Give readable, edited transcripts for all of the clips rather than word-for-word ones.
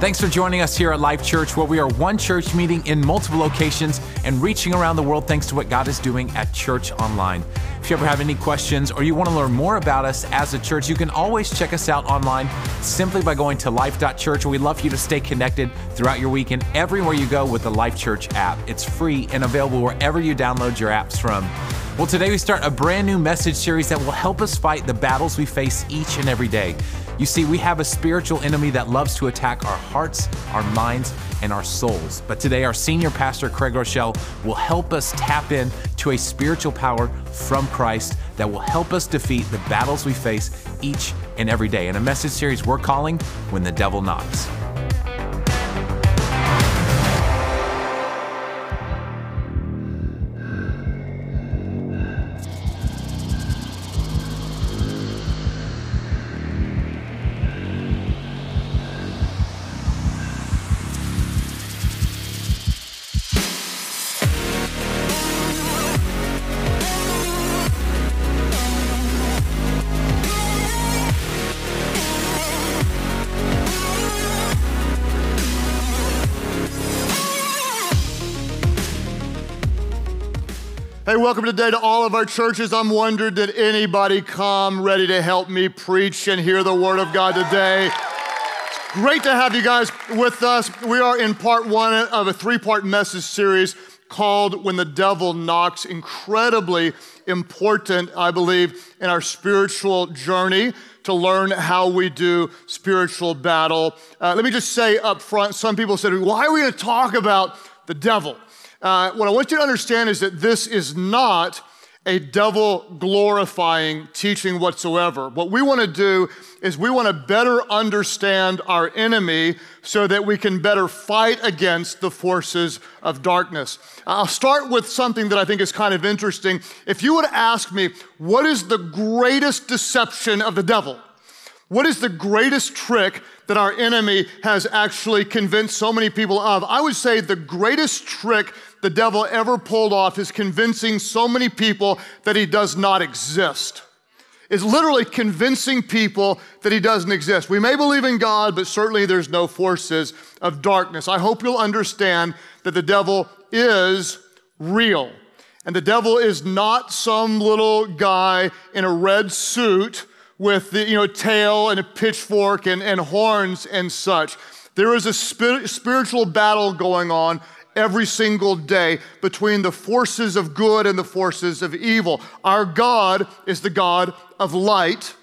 Thanks for joining us here at Life Church, where we are one church meeting in multiple locations and reaching around the world thanks to what God is doing at Church Online. If you ever have any questions or you want to learn more about us as a church, you can always check us out online simply by going to life.church. We'd love for you to stay connected throughout your week and everywhere you go with the Life Church app. It's free and available wherever you download your apps from. Well, today we start a brand new message series that will help us fight the battles we face each and every day. You see, we have a spiritual enemy that loves to attack our hearts, our minds, and our souls. But today, our senior pastor, Craig Groeschel, will help us tap in to a spiritual power from Christ that will help us defeat the battles we face each and every day in a message series we're calling When the Devil Knocks. Hey, welcome today to all of our churches. I'm wondering, did anybody come ready to help me preach and hear the word of God today? It's great to have you guys with us. We are in part one of a three-part message series called When the Devil Knocks. Incredibly important, I believe, in our spiritual journey to learn how we do spiritual battle. Let me just say up front, some people said, why are we going to talk about the devil? What I want you to understand is that this is not a devil-glorifying teaching whatsoever. What we want to do is we want to better understand our enemy so that we can better fight against the forces of darkness. I'll start with something that I think is kind of interesting. If you would ask me, what is the greatest deception of the devil? What is the greatest trick that our enemy has actually convinced so many people of? I would say the greatest trick the devil ever pulled off is convincing so many people that he does not exist. It's literally convincing people that he doesn't exist. We may believe in God, but certainly there's no forces of darkness. I hope you'll understand that the devil is real. And the devil is not some little guy in a red suit with the tail and a pitchfork and horns and such. There is a spiritual battle going on every single day between the forces of good and the forces of evil. Our God is the God of light.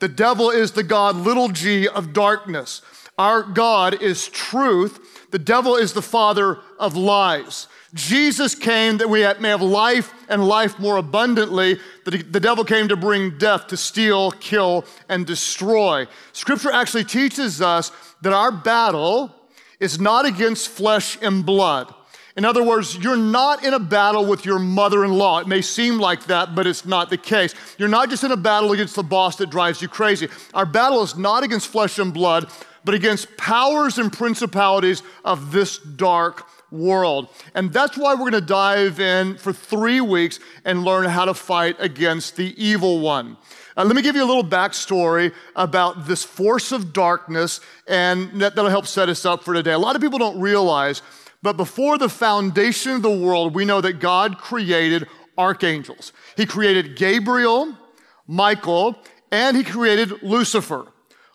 The devil is the God, little g, of darkness. Our God is truth. The devil is the father of lies. Jesus came that we may have life and life more abundantly. The devil came to bring death, to steal, kill, and destroy. Scripture actually teaches us that our battle is not against flesh and blood. In other words, you're not in a battle with your mother-in-law. It may seem like that, but it's not the case. You're not just in a battle against the boss that drives you crazy. Our battle is not against flesh and blood, but against powers and principalities of this dark world. And that's why we're going to dive in for 3 weeks and learn how to fight against the evil one. Let me give you a little backstory about this force of darkness, and that'll help set us up for today. A lot of people don't realize, but before the foundation of the world, we know that God created archangels. He created Gabriel, Michael, and he created Lucifer.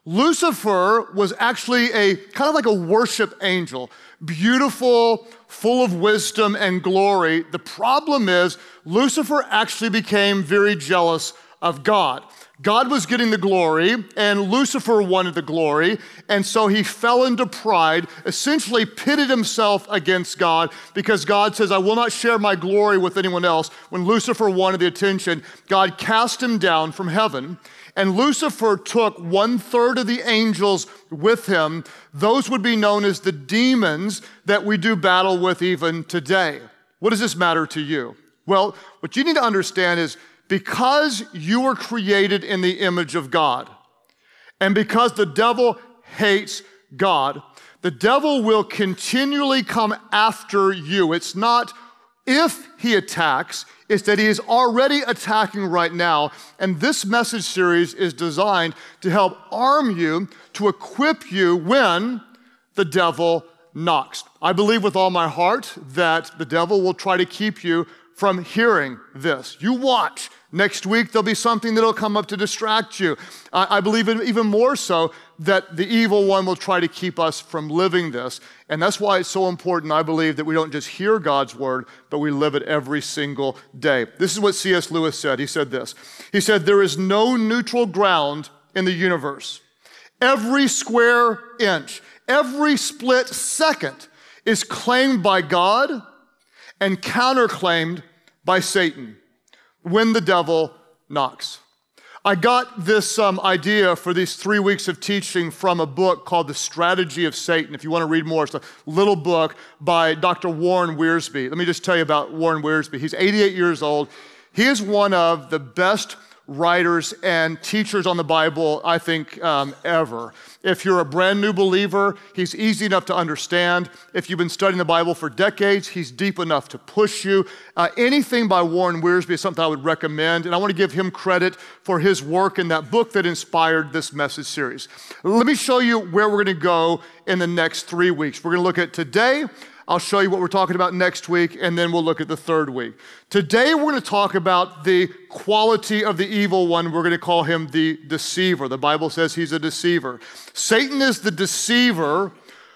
Lucifer was actually a kind of like a worship angel, beautiful, full of wisdom and glory. The problem is Lucifer actually became very jealous of God. God was getting the glory, and Lucifer wanted the glory, and so he fell into pride, essentially pitted himself against God, because God says, I will not share my glory with anyone else. When Lucifer wanted the attention, God cast him down from heaven, and Lucifer took 1/3 of the angels with him. Those would be known as the demons that we do battle with even today. What does this matter to you? Well, what you need to understand is because you were created in the image of God, and because the devil hates God, the devil will continually come after you. It's not if he attacks, is that he is already attacking right now. And this message series is designed to help arm you, to equip you when the devil knocks. I believe with all my heart that the devil will try to keep you from hearing this. You watch. Next week, there'll be something that'll come up to distract you. I believe even more so that the evil one will try to keep us from living this. And that's why it's so important, I believe, that we don't just hear God's word, but we live it every single day. This is what C.S. Lewis said. He said this. He said, "There is no neutral ground in the universe. Every square inch, every split second is claimed by God and counterclaimed by Satan when the devil knocks." I got this idea for these 3 weeks of teaching from a book called The Strategy of Satan. If you want to read more, it's a little book by Dr. Warren Wiersbe. Let me just tell you about Warren Wiersbe. He's 88 years old. He is one of the best writers and teachers on the Bible, I think, ever. If you're a brand new believer, he's easy enough to understand. If you've been studying the Bible for decades, he's deep enough to push you. Anything by Warren Wiersbe is something I would recommend, and I want to give him credit for his work in that book that inspired this message series. Let me show you where we're going to go in the next 3 weeks. We're going to look at today. I'll show you what we're talking about next week, and then we'll look at the third week. Today, we're going to talk about the quality of the evil one. We're going to call him the deceiver. The Bible says he's a deceiver. Satan is the deceiver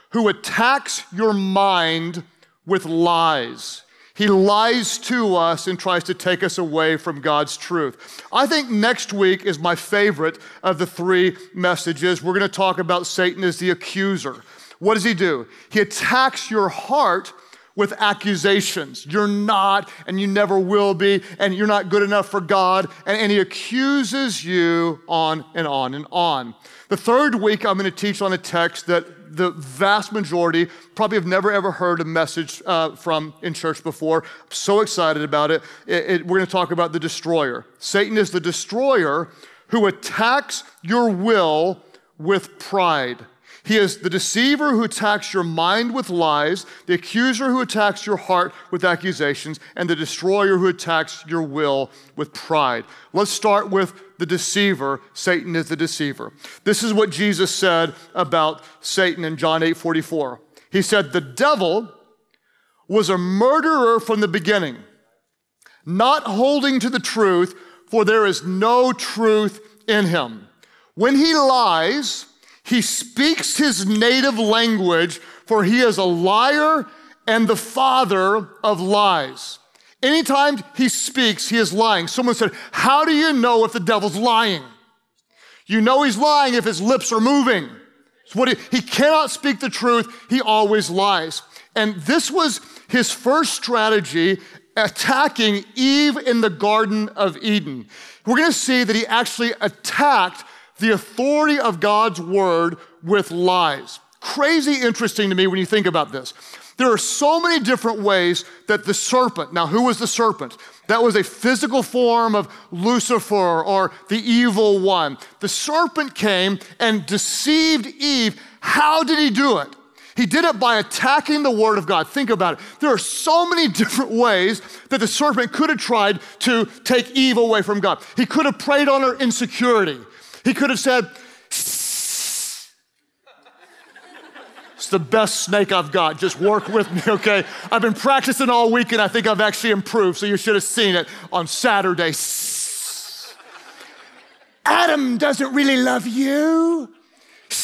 who attacks your mind with lies. He lies to us and tries to take us away from God's truth. I think next week is my favorite of the three messages. We're going to talk about Satan as the accuser. What does he do? He attacks your heart with accusations. You're not, and you never will be, and you're not good enough for God, and he accuses you on and on and on. The third week, I'm going to teach on a text that the vast majority probably have never ever heard a message from in church before. I'm so excited about it. We're going to talk about the destroyer. Satan is the destroyer who attacks your will with pride. He is the deceiver who attacks your mind with lies, the accuser who attacks your heart with accusations, and the destroyer who attacks your will with pride. Let's start with the deceiver. Satan is the deceiver. This is what Jesus said about Satan in John 8:44. He said, "The devil was a murderer from the beginning, not holding to the truth, for there is no truth in him. When he lies, he speaks his native language, for he is a liar and the father of lies." Anytime he speaks, he is lying. Someone said, "How do you know if the devil's lying?" You know he's lying if his lips are moving. It's what he cannot speak the truth. He always lies. And this was his first strategy, attacking Eve in the Garden of Eden. We're going to see that he actually attacked the authority of God's word with lies. Crazy interesting to me when you think about this. There are so many different ways that the serpent, now who was the serpent? That was a physical form of Lucifer or the evil one. The serpent came and deceived Eve. How did he do it? He did it by attacking the word of God. Think about it. There are so many different ways that the serpent could have tried to take Eve away from God. He could have preyed on her insecurity. He could have said, "Shh. It's the best snake I've got. Just work with me, okay? I've been practicing all week, and I think I've actually improved, so you should have seen it on Saturday. Shh. Adam doesn't really love you. Shh.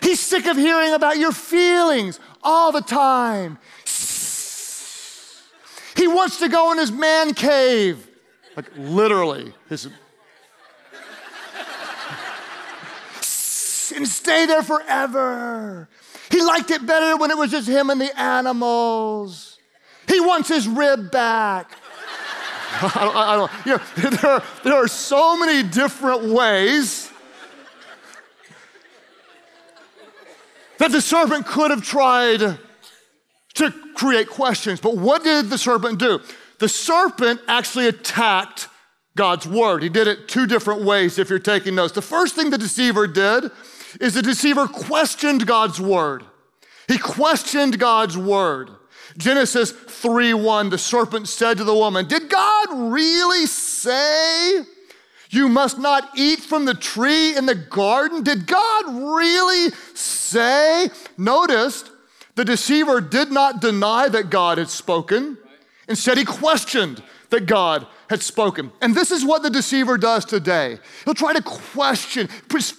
He's sick of hearing about your feelings all the time. Shh. He wants to go in his man cave." Like, literally, his... "And stay there forever. He liked it better when it was just him and the animals. He wants his rib back." I don't, there are so many different ways that the serpent could have tried to create questions. But what did the serpent do? The serpent actually attacked God's word. He did it two different ways if you're taking notes. The first thing the deceiver did is the deceiver questioned God's word. He questioned God's word. Genesis 3:1, the serpent said to the woman, "Did God really say You must not eat from the tree in the garden. Did God really say? Notice, the deceiver did not deny that God had spoken. Instead, he questioned that God had spoken. And this is what the deceiver does today. He'll try to question,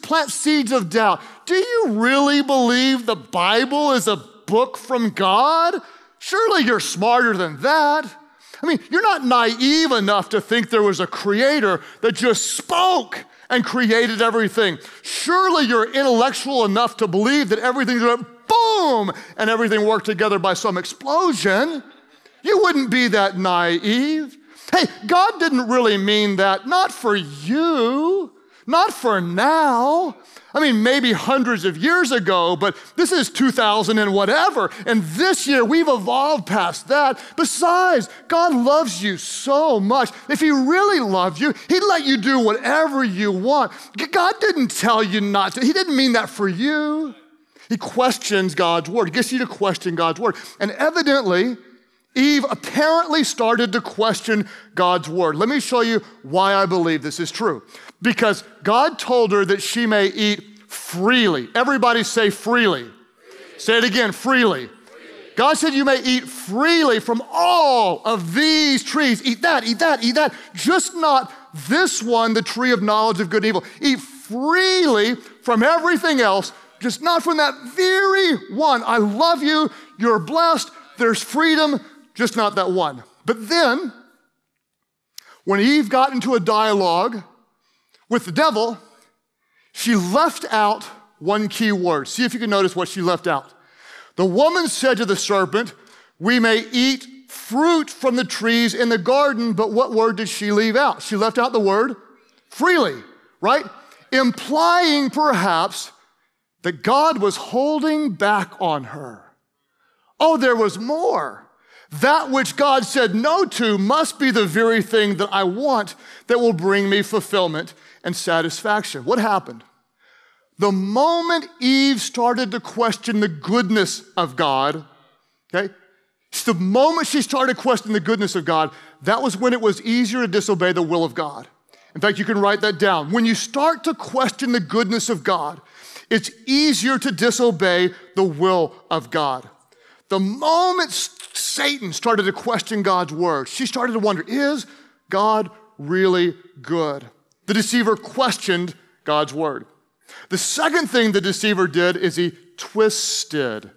plant seeds of doubt. Do you really believe the Bible is a book from God? Surely you're smarter than that. I mean, you're not naive enough to think there was a creator that just spoke and created everything. Surely you're intellectual enough to believe that everything went boom and everything worked together by some explosion. You wouldn't be that naive. Hey, God didn't really mean that, not for you, not for now. I mean, maybe hundreds of years ago, but this is 2000 and whatever. And this year, we've evolved past that. Besides, God loves you so much. If he really loved you, he'd let you do whatever you want. God didn't tell you not to. He didn't mean that for you. He questions God's word. He gets you to question God's word. And evidently, Eve apparently started to question God's word. Let me show you why I believe this is true. Because God told her that she may eat freely. Everybody say freely. Freely. Say it again, freely. Freely. God said you may eat freely from all of these trees. Eat that, eat that, eat that. Just not this one, the tree of knowledge of good and evil. Eat freely from everything else, just not from that very one. I love you, you're blessed, there's freedom, just not that one. But then, when Eve got into a dialogue with the devil, she left out one key word. See if you can notice what she left out. The woman said to the serpent, "We may eat fruit from the trees in the garden," but what word did she leave out? She left out the word freely, right? Implying perhaps that God was holding back on her. Oh, there was more. That which God said no to must be the very thing that I want that will bring me fulfillment and satisfaction. What happened? The moment Eve started to question the goodness of God, okay? The moment she started questioning the goodness of God, that was when it was easier to disobey the will of God. In fact, you can write that down. When you start to question the goodness of God, it's easier to disobey the will of God. The moment Satan started to question God's word, she started to wonder, is God really good? The deceiver questioned God's word. The second thing the deceiver did is he twisted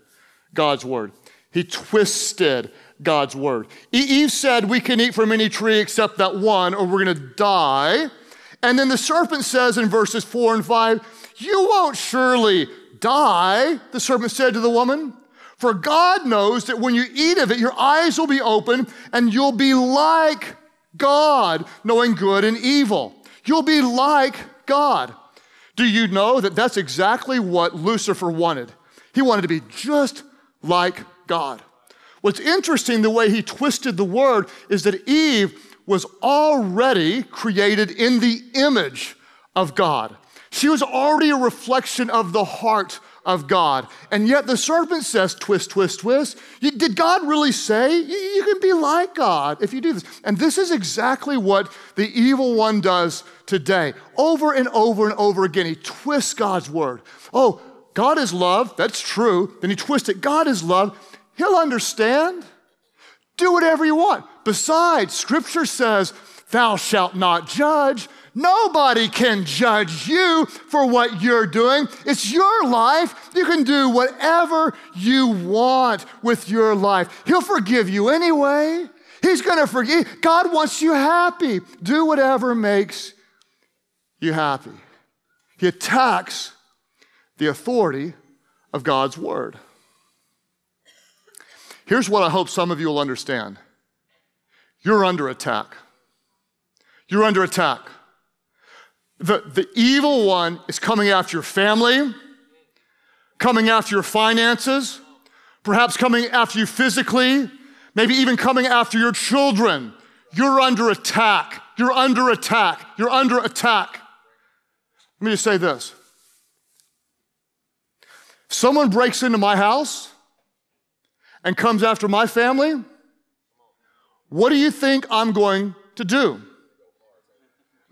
God's word. He twisted God's word. Eve said, we can eat from any tree except that one, or we're going to die. And then the serpent says in verses 4 and 5, you won't surely die, the serpent said to the woman. For God knows that when you eat of it, your eyes will be open and you'll be like God, knowing good and evil. You'll be like God. Do you know that that's exactly what Lucifer wanted? He wanted to be just like God. What's interesting, the way he twisted the word, is that Eve was already created in the image of God. She was already a reflection of the heart of God. And yet the serpent says, twist, twist, twist. Did God really say you can be like God if you do this? And this is exactly what the evil one does today. Over and over and over again, he twists God's word. Oh, God is love, that's true. Then he twists it, God is love. He'll understand, do whatever you want. Besides, scripture says, thou shalt not judge. Nobody can judge you for what you're doing. It's your life. You can do whatever you want with your life. He'll forgive you anyway. He's going to forgive. God wants you happy. Do whatever makes you happy. He attacks the authority of God's word. Here's what I hope some of you will understand. You're under attack. You're under attack. The evil one is coming after your family, coming after your finances, perhaps coming after you physically, maybe even coming after your children. You're under attack. You're under attack. You're under attack. Let me just say this. If someone breaks into my house and comes after my family, what do you think I'm going to do?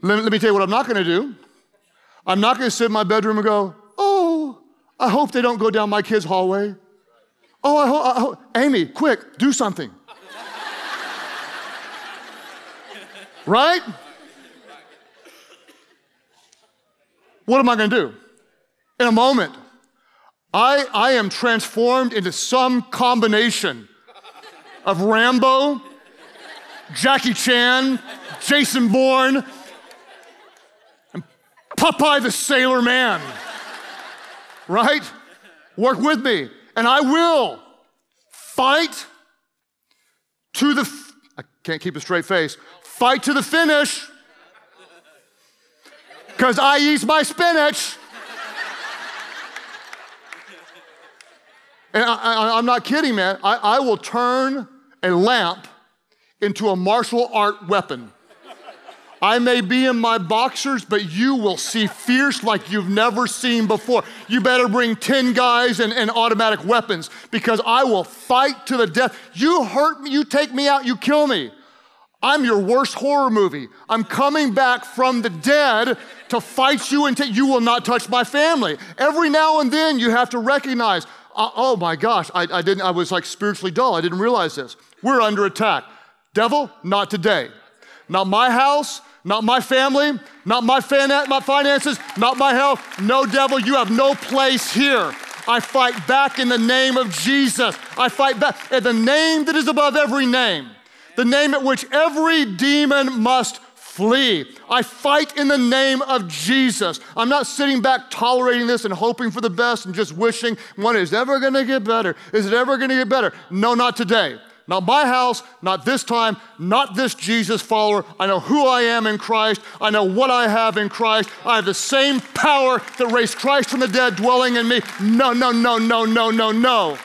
Let me tell you what I'm not going to do. I'm not going to sit in my bedroom and go, oh, I hope they don't go down my kid's hallway. Oh, I hope, Amy, quick, do something. Right? What am I going to do? In a moment, I am transformed into some combination of Rambo, Jackie Chan, Jason Bourne, and Popeye the Sailor Man. Right? Work with me. And I will fight to the, I can't keep a straight face, fight to the finish, because I eat my spinach. And I'm not kidding, man. I will turn a lamp into a martial art weapon. I may be in my boxers, but you will see fierce like you've never seen before. You better bring 10 guys and automatic weapons, because I will fight to the death. You hurt me, you take me out, you kill me. I'm your worst horror movie. I'm coming back from the dead to fight you, and you will not touch my family. Every now and then you have to recognize, oh my gosh, I was like spiritually dull. I didn't realize this. We're under attack. Devil, not today. Not my house, not my family, not my finances, not my health. No, devil, you have no place here. I fight back in the name of Jesus. I fight back in the name that is above every name, the name at which every demon must flee. I fight in the name of Jesus. I'm not sitting back tolerating this and hoping for the best and just wishing, one is ever gonna get better? Is it ever gonna get better? No, not today. Not my house, not this time, not this Jesus follower. I know who I am in Christ. I know what I have in Christ. I have the same power that raised Christ from the dead dwelling in me. No, no, no, no, no, no, no.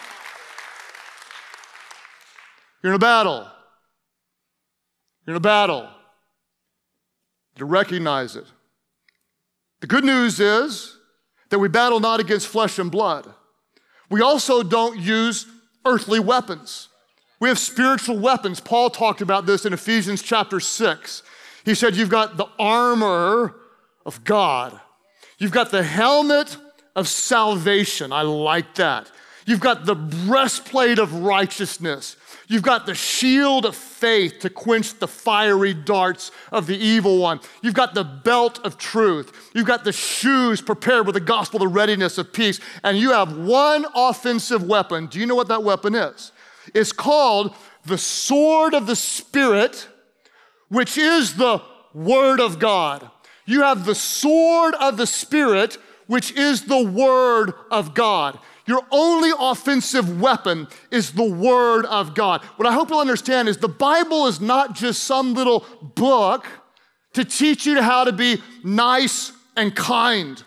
You're in a battle. You're in a battle. You recognize it. The good news is that we battle not against flesh and blood. We also don't use earthly weapons. We have spiritual weapons. Paul talked about this in Ephesians chapter 6. He said, you've got the armor of God. You've got the helmet of salvation. I like that. You've got the breastplate of righteousness. You've got the shield of faith to quench the fiery darts of the evil one. You've got the belt of truth. You've got the shoes prepared with the gospel, the readiness of peace. And you have one offensive weapon. Do you know what that weapon is? It's called the sword of the Spirit, which is the Word of God. You have the sword of the Spirit, which is the Word of God. Your only offensive weapon is the Word of God. What I hope you'll understand is the Bible is not just some little book to teach you how to be nice and kind.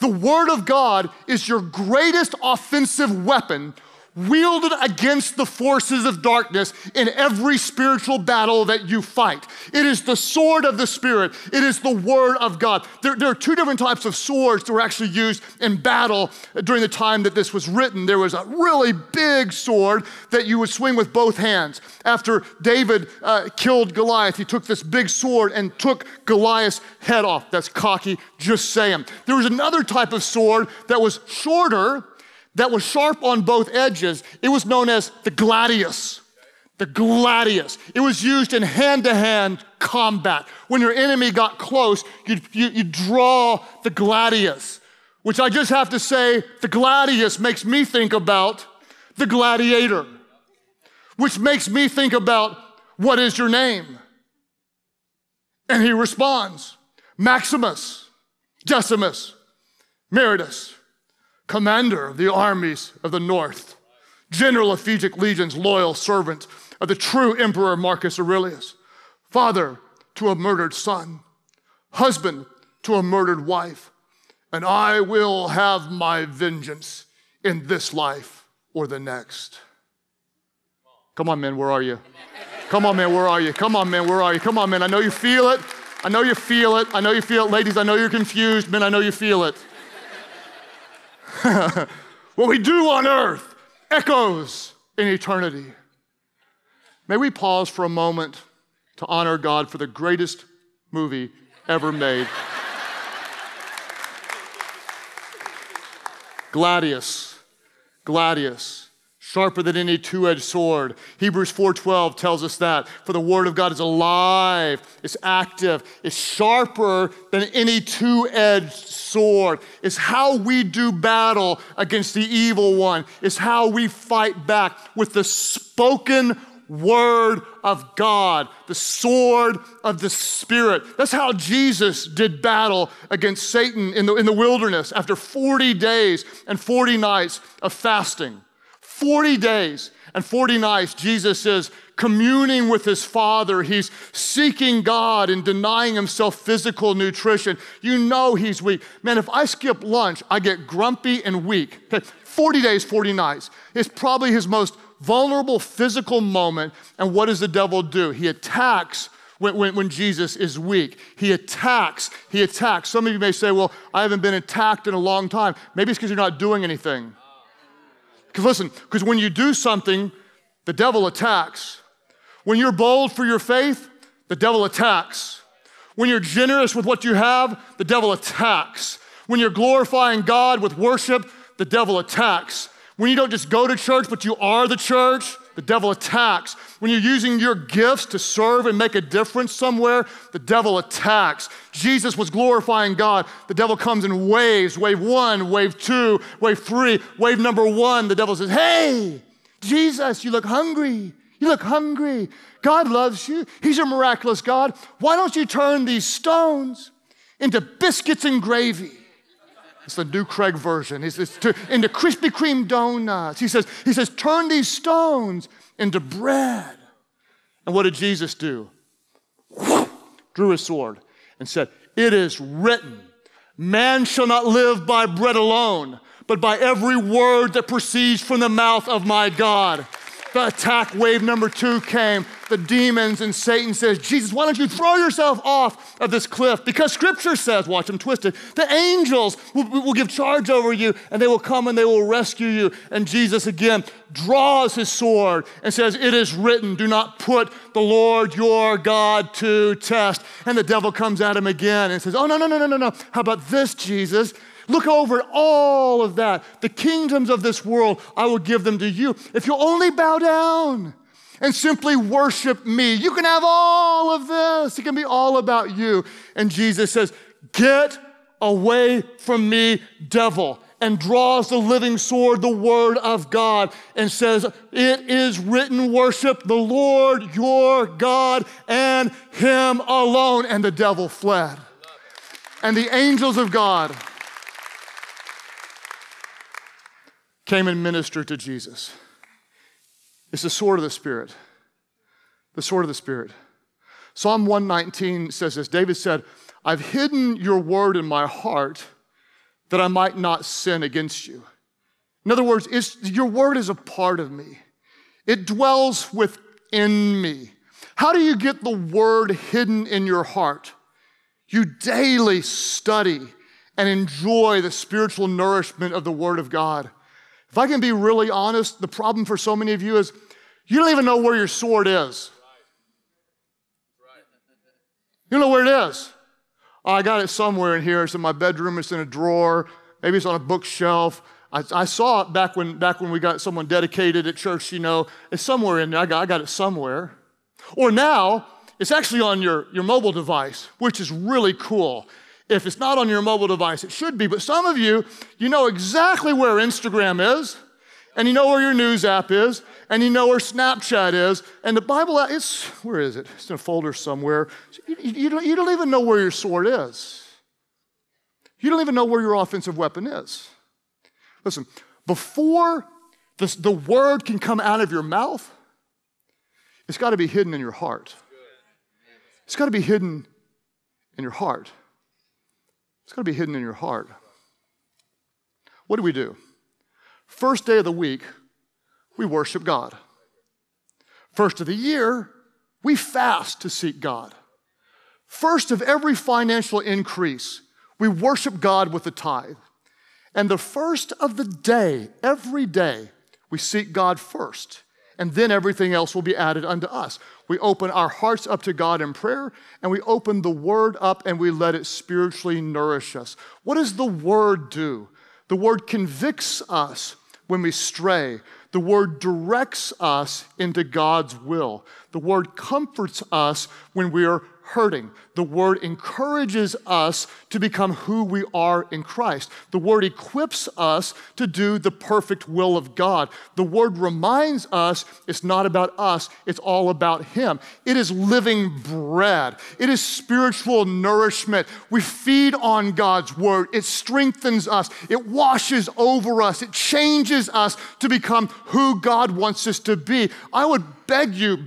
The Word of God is your greatest offensive weapon, wielded against the forces of darkness in every spiritual battle that you fight. It is the sword of the Spirit. It is the Word of God. There are two different types of swords that were actually used in battle during the time that this was written. There was a really big sword that you would swing with both hands. After David killed Goliath, he took this big sword and took Goliath's head off. That's cocky, just saying. There was another type of sword that was shorter, that was sharp on both edges. It was known as the gladius. The gladius. It was used in hand-to-hand combat. When your enemy got close, you draw the gladius, which I just have to say, the gladius makes me think about the gladiator, which makes me think about, what is your name? And he responds, Maximus, Decimus, Meritus, commander of the armies of the north, general of Phoenician legions, loyal servant of the true emperor Marcus Aurelius, father to a murdered son, husband to a murdered wife, and I will have my vengeance in this life or the next. Come on, man, where are you? Come on, man, where are you? Come on, man, where are you? Come on, man, I know you feel it. I know you feel it. I know you feel it. Ladies, I know you're confused. Men, I know you feel it. What we do on earth echoes in eternity. May we pause for a moment to honor God for the greatest movie ever made. Gladius, sharper than any two-edged sword. Hebrews 4:12 tells us that. For the word of God is alive, it's active, it's sharper than any two-edged sword. It's how we do battle against the evil one. It's how we fight back with the spoken word of God, the sword of the Spirit. That's how Jesus did battle against Satan in the wilderness after 40 days and 40 nights of fasting. 40 days and 40 nights, Jesus is communing with his Father. He's seeking God and denying himself physical nutrition. You know he's weak. Man, if I skip lunch, I get grumpy and weak. Okay, 40 days, 40 nights. It's probably his most vulnerable physical moment, and what does the devil do? He attacks when Jesus is weak. He attacks. Some of you may say, well, I haven't been attacked in a long time. Maybe it's because you're not doing anything. Because listen, because when you do something, the devil attacks. When you're bold for your faith, the devil attacks. When you're generous with what you have, the devil attacks. When you're glorifying God with worship, the devil attacks. When you don't just go to church, but you are the church, the devil attacks. When you're using your gifts to serve and make a difference somewhere, the devil attacks. Jesus was glorifying God. The devil comes in waves, wave one, wave two, wave three, wave number one. The devil says, hey, Jesus, you look hungry. You look hungry. God loves you. He's a miraculous God. Why don't you turn these stones into biscuits and gravy? It's the new Craig version. Into Krispy Kreme donuts. He says, turn these stones into bread. And what did Jesus do? Whoop, drew his sword and said, it is written, man shall not live by bread alone, but by every word that proceeds from the mouth of my God. The attack wave number two came. The demons and Satan says, Jesus, why don't you throw yourself off of this cliff? Because scripture says, watch them twisted, the angels will give charge over you and they will come and they will rescue you. And Jesus again draws his sword and says, it is written, do not put the Lord your God to test. And the devil comes at him again and says, oh, no. How about this, Jesus? Look over at all of that. The kingdoms of this world, I will give them to you. If you'll only bow down and simply worship me, you can have all of this. It can be all about you. And Jesus says, get away from me, devil, and draws the living sword, the word of God, and says, it is written, worship the Lord your God and him alone. And the devil fled. And the angels of God came and ministered to Jesus. It's the sword of the Spirit. The sword of the Spirit. Psalm 119 says this. David said, I've hidden your word in my heart that I might not sin against you. In other words, your word is a part of me. It dwells within me. How do you get the word hidden in your heart? You daily study and enjoy the spiritual nourishment of the word of God. If I can be really honest, the problem for so many of you is you don't even know where your sword is. You don't know where it is. Oh, I got it somewhere in here. It's in my bedroom. It's in a drawer. Maybe it's on a bookshelf. I saw it back when we got someone dedicated at church, you know. It's somewhere in there. I got it somewhere. Or now, it's actually on your mobile device, which is really cool. If it's not on your mobile device, it should be. But some of you, you know exactly where Instagram is, and you know where your news app is, and you know where Snapchat is, and the Bible app, where is it? It's in a folder somewhere. You don't even know where your sword is. You don't even know where your offensive weapon is. Listen, before the word can come out of your mouth, it's got to be hidden in your heart. It's got to be hidden in your heart. It's got to be hidden in your heart. What do? First day of the week, we worship God. First of the year, we fast to seek God. First of every financial increase, we worship God with the tithe. And the first of the day, every day, we seek God first. and then everything else will be added unto us. We open our hearts up to God in prayer, and we open the Word up, and we let it spiritually nourish us. What does the Word do? The Word convicts us when we stray. The Word directs us into God's will. The Word comforts us when we are hurting. The Word encourages us to become who we are in Christ. The Word equips us to do the perfect will of God. The Word reminds us it's not about us, it's all about Him. It is living bread. It is spiritual nourishment. We feed on God's Word. It strengthens us. It washes over us. It changes us to become who God wants us to be. I would beg you,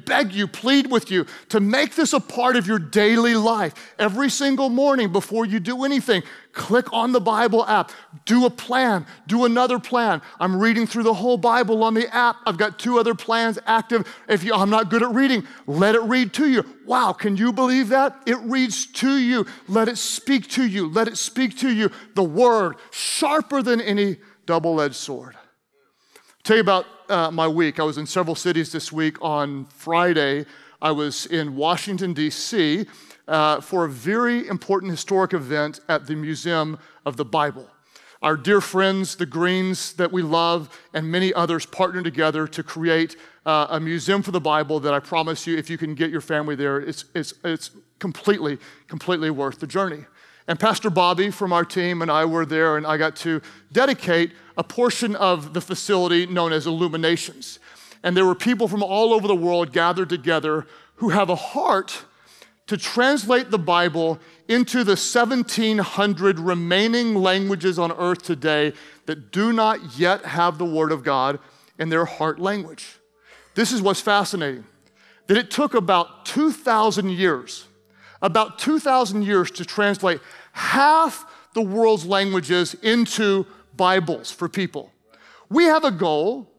plead with you to make this a part of your daily life. Every single morning before you do anything, click on the Bible app, do a plan, do another plan. I'm reading through the whole Bible on the app. I've got 2 other plans active. I'm not good at reading, let it read to you. Wow, can you believe that? It reads to you. Let it speak to you. Let it speak to you. The Word, sharper than any double-edged sword. Tell you about my week. I was in several cities this week. On Friday, I was in Washington, D.C. For a very important historic event at the Museum of the Bible. Our dear friends, the Greens, that we love, and many others partnered together to create a museum for the Bible that I promise you, if you can get your family there, it's completely worth the journey. And Pastor Bobby from our team and I were there, and I got to dedicate a portion of the facility known as Illuminations. And there were people from all over the world gathered together who have a heart to translate the Bible into the 1,700 remaining languages on earth today that do not yet have the Word of God in their heart language. This is what's fascinating, that it took about 2,000 years to translate half the world's languages into Bibles for people. We have a goal,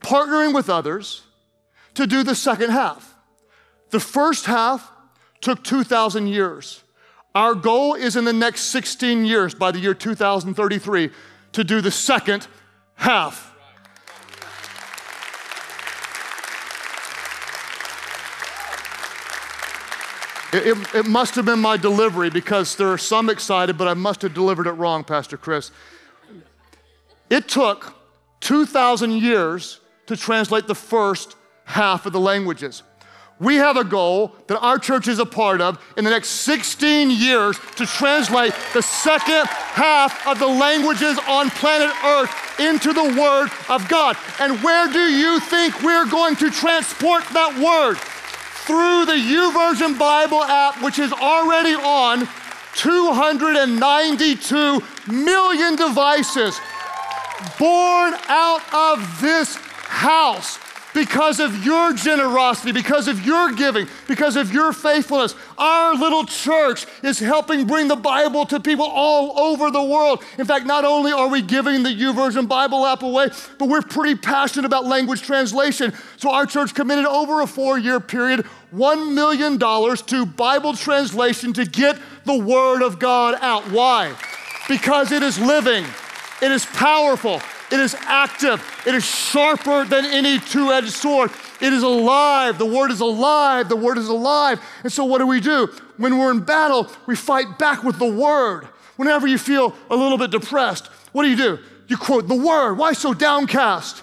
partnering with others, to do the second half. The first half took 2,000 years. Our goal is in the next 16 years, by the year 2033, to do the second half. It must have been my delivery, because there are some excited, but I must have delivered it wrong, Pastor Chris. It took 2,000 years to translate the first half of the languages. We have a goal that our church is a part of in the next 16 years to translate the second half of the languages on planet Earth into the Word of God. And where do you think we're going to transport that Word? Through the YouVersion Bible app, which is already on 292 million devices, born out of this house because of your generosity, because of your giving, because of your faithfulness. Our little church is helping bring the Bible to people all over the world. In fact, not only are we giving the YouVersion Bible app away, but we're pretty passionate about language translation. So our church committed over a 4-year period, $1 million to Bible translation to get the Word of God out. Why? Because it is living, it is powerful, it is active, it is sharper than any two-edged sword. It is alive, the Word is alive, the Word is alive. And so what do? When we're in battle, we fight back with the Word. Whenever you feel a little bit depressed, what do? You quote the Word. Why so downcast?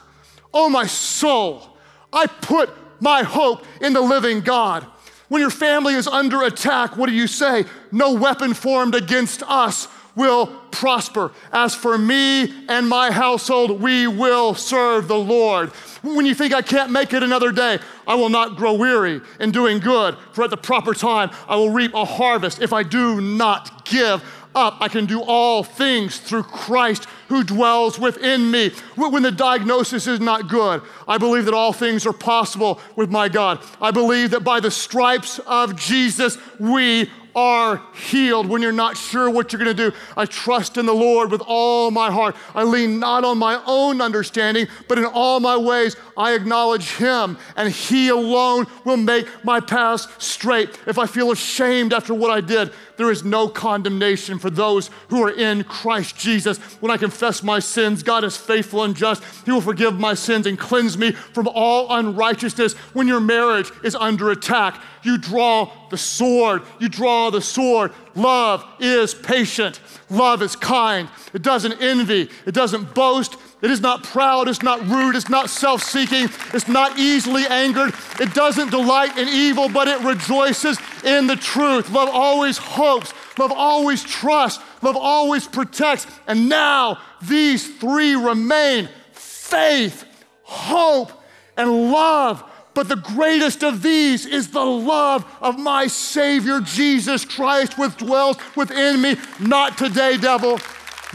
Oh, my soul, I put my hope in the living God. When your family is under attack, what do you say? No weapon formed against us will prosper. As for me and my household, we will serve the Lord. When you think I can't make it another day, I will not grow weary in doing good, for at the proper time I will reap a harvest if I do not give up. I can do all things through Christ who dwells within me. When the diagnosis is not good, I believe that all things are possible with my God. I believe that by the stripes of Jesus, we are healed. When you're not sure what you're going to do, I trust in the Lord with all my heart. I lean not on my own understanding, but in all my ways I acknowledge Him, and He alone will make my path straight. If I feel ashamed after what I did, there is no condemnation for those who are in Christ Jesus. When I confess my sins, God is faithful and just. He will forgive my sins and cleanse me from all unrighteousness. When your marriage is under attack, you draw the sword. You draw the sword. Love is patient. Love is kind. It doesn't envy. It doesn't boast. It is not proud, it's not rude, it's not self-seeking, it's not easily angered. It doesn't delight in evil, but it rejoices in the truth. Love always hopes, love always trusts, love always protects. And now these three remain: faith, hope, and love. But the greatest of these is the love of my Savior, Jesus Christ, which dwells within me. Not today, devil,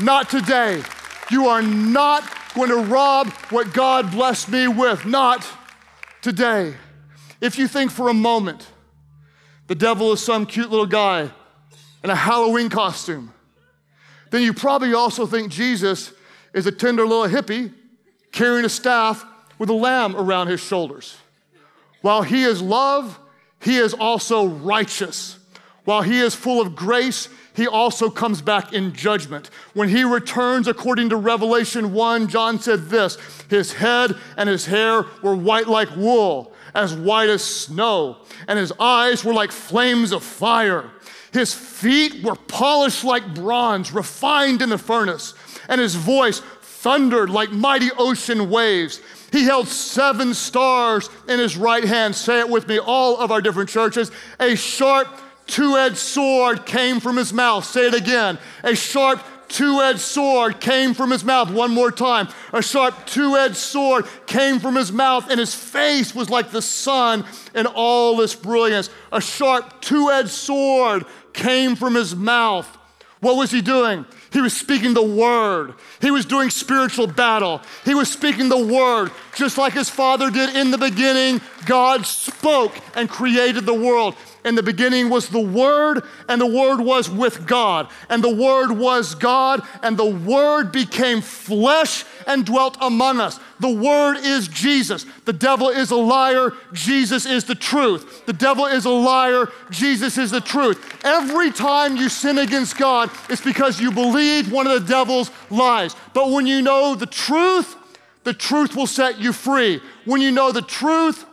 not today. You are not going to rob what God blessed me with. Not today. If you think for a moment the devil is some cute little guy in a Halloween costume, then you probably also think Jesus is a tender little hippie carrying a staff with a lamb around his shoulders. While he is love, he is also righteous. While he is full of grace, he also comes back in judgment. When he returns, according to Revelation 1, John said this: his head and his hair were white like wool, as white as snow, and his eyes were like flames of fire. His feet were polished like bronze, refined in the furnace, and his voice thundered like mighty ocean waves. He held seven stars in his right hand. Say it with me, all of our different churches. A sharp two-edged sword came from his mouth. Say it again. A sharp two-edged sword came from his mouth. One more time. A sharp two-edged sword came from his mouth, and his face was like the sun in all its brilliance. A sharp two-edged sword came from his mouth. What was he doing? He was speaking the word. He was doing spiritual battle. He was speaking the word, just like his Father did in the beginning. God spoke and created the world. In the beginning was the Word, and the Word was with God, and the Word was God, and the Word became flesh and dwelt among us. The Word is Jesus. The devil is a liar. Jesus is the truth. The devil is a liar. Jesus is the truth. Every time you sin against God, it's because you believe one of the devil's lies. But when you know the truth will set you free. When you know the truth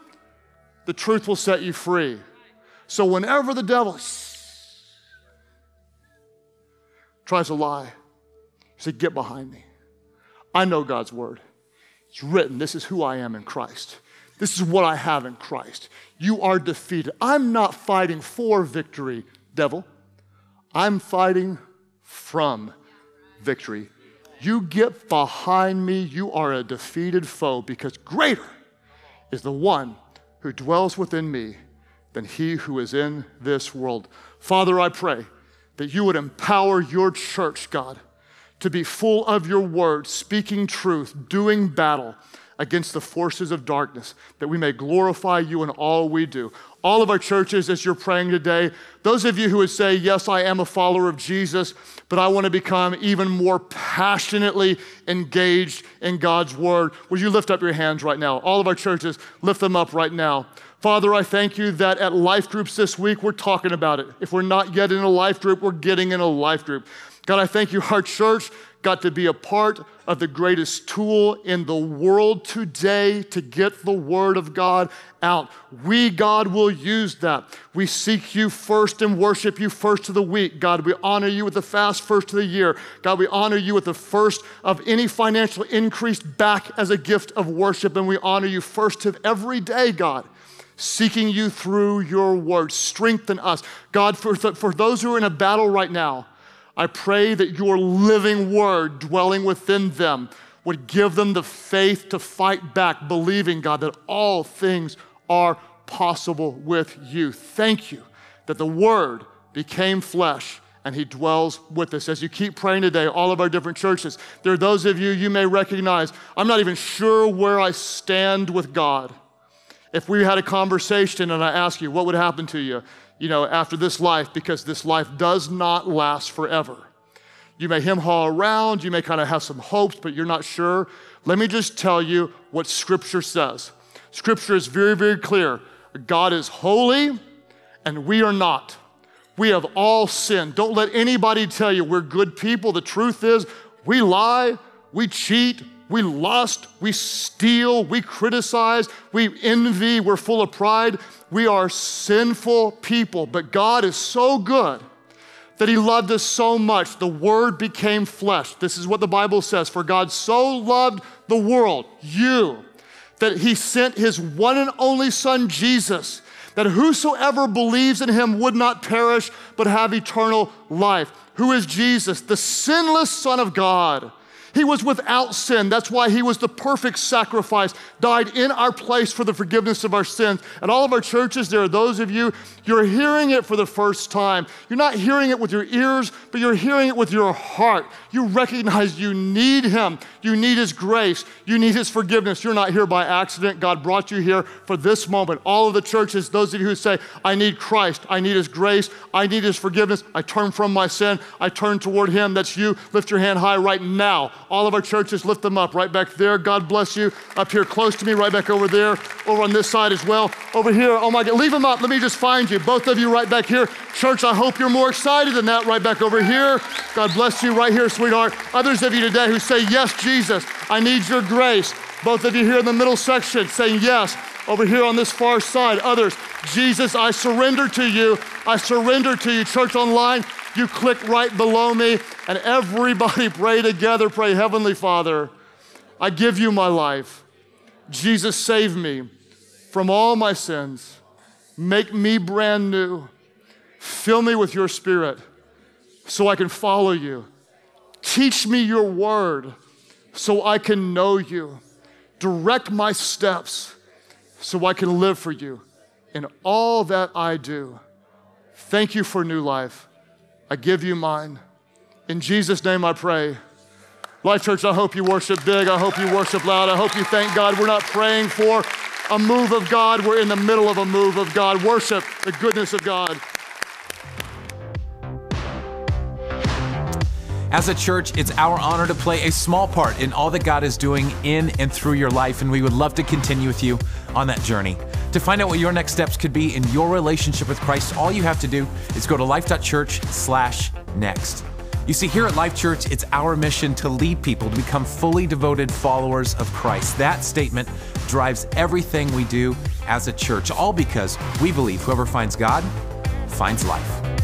will set you free. So whenever the devil tries to lie, you say, get behind me. I know God's word. It's written. This is who I am in Christ. This is what I have in Christ. You are defeated. I'm not fighting for victory, devil. I'm fighting from victory. You get behind me. You are a defeated foe, because greater is the one who dwells within me than he who is in this world. Father, I pray that you would empower your church, God, to be full of your word, speaking truth, doing battle against the forces of darkness, that we may glorify you in all we do. All of our churches, as you're praying today, those of you who would say, yes, I am a follower of Jesus, but I want to become even more passionately engaged in God's word, would you lift up your hands right now? All of our churches, lift them up right now. Father, I thank you that at life groups this week, we're talking about it. If we're not yet in a life group, we're getting in a life group. God, I thank you our church got to be a part of the greatest tool in the world today to get the word of God out. We, God, will use that. We seek you first and worship you first of the week. God, we honor you with the fast first of the year. God, we honor you with the first of any financial increase back as a gift of worship, and we honor you first of every day, God, seeking you through your word. Strengthen us. God, for those who are in a battle right now, I pray that your living word dwelling within them would give them the faith to fight back, believing, God, that all things are possible with you. Thank you that the word became flesh and he dwells with us. As you keep praying today, all of our different churches, there are those of you, you may recognize, I'm not even sure where I stand with God. If we had a conversation and I asked you, what would happen to you? You know, after this life, because this life does not last forever. You may hem-haw around, you may kind of have some hopes, but you're not sure. Let me just tell you what Scripture says. Scripture is very, very clear. God is holy, and we are not. We have all sinned. Don't let anybody tell you we're good people. The truth is, we lie, we cheat, we lust, we steal, we criticize, we envy, we're full of pride. We are sinful people, but God is so good that He loved us so much. The Word became flesh. This is what the Bible says. For God so loved the world, you, that He sent His one and only Son, Jesus, that whosoever believes in Him would not perish, but have eternal life. Who is Jesus? The sinless Son of God. He was without sin. That's why He was the perfect sacrifice, died in our place for the forgiveness of our sins. At all of our churches, there are those of you, you're hearing it for the first time. You're not hearing it with your ears, but you're hearing it with your heart. You recognize you need Him. You need His grace. You need His forgiveness. You're not here by accident. God brought you here for this moment. All of the churches, those of you who say, I need Christ. I need His grace. I need His forgiveness. I turn from my sin. I turn toward Him. That's you. Lift your hand high right now. All of our churches, lift them up right back there. God bless you. Up here close to me, right back over there. Over on this side as well. Over here, oh my God, leave them up. Let me just find you. Both of you right back here. Church, I hope you're more excited than that right back over here. God bless you right here, sweetheart. Others of you today who say, yes, Jesus, I need your grace. Both of you here in the middle section saying yes. Over here on this far side, others. Jesus, I surrender to you. I surrender to you. Church Online, you click right below me, and everybody pray together. Pray, Heavenly Father, I give you my life. Jesus, save me from all my sins. Make me brand new. Fill me with your Spirit so I can follow you. Teach me your word so I can know you. Direct my steps so I can live for you in all that I do. Thank you for new life. I give you mine. In Jesus' name I pray. Life Church, I hope you worship big. I hope you worship loud. I hope you thank God. We're not praying for a move of God. We're in the middle of a move of God. Worship the goodness of God. As a church, it's our honor to play a small part in all that God is doing in and through your life, and we would love to continue with you on that journey. To find out what your next steps could be in your relationship with Christ, all you have to do is go to life.church/next. You see, here at Life Church, it's our mission to lead people to become fully devoted followers of Christ. That statement drives everything we do as a church, all because we believe whoever finds God finds life.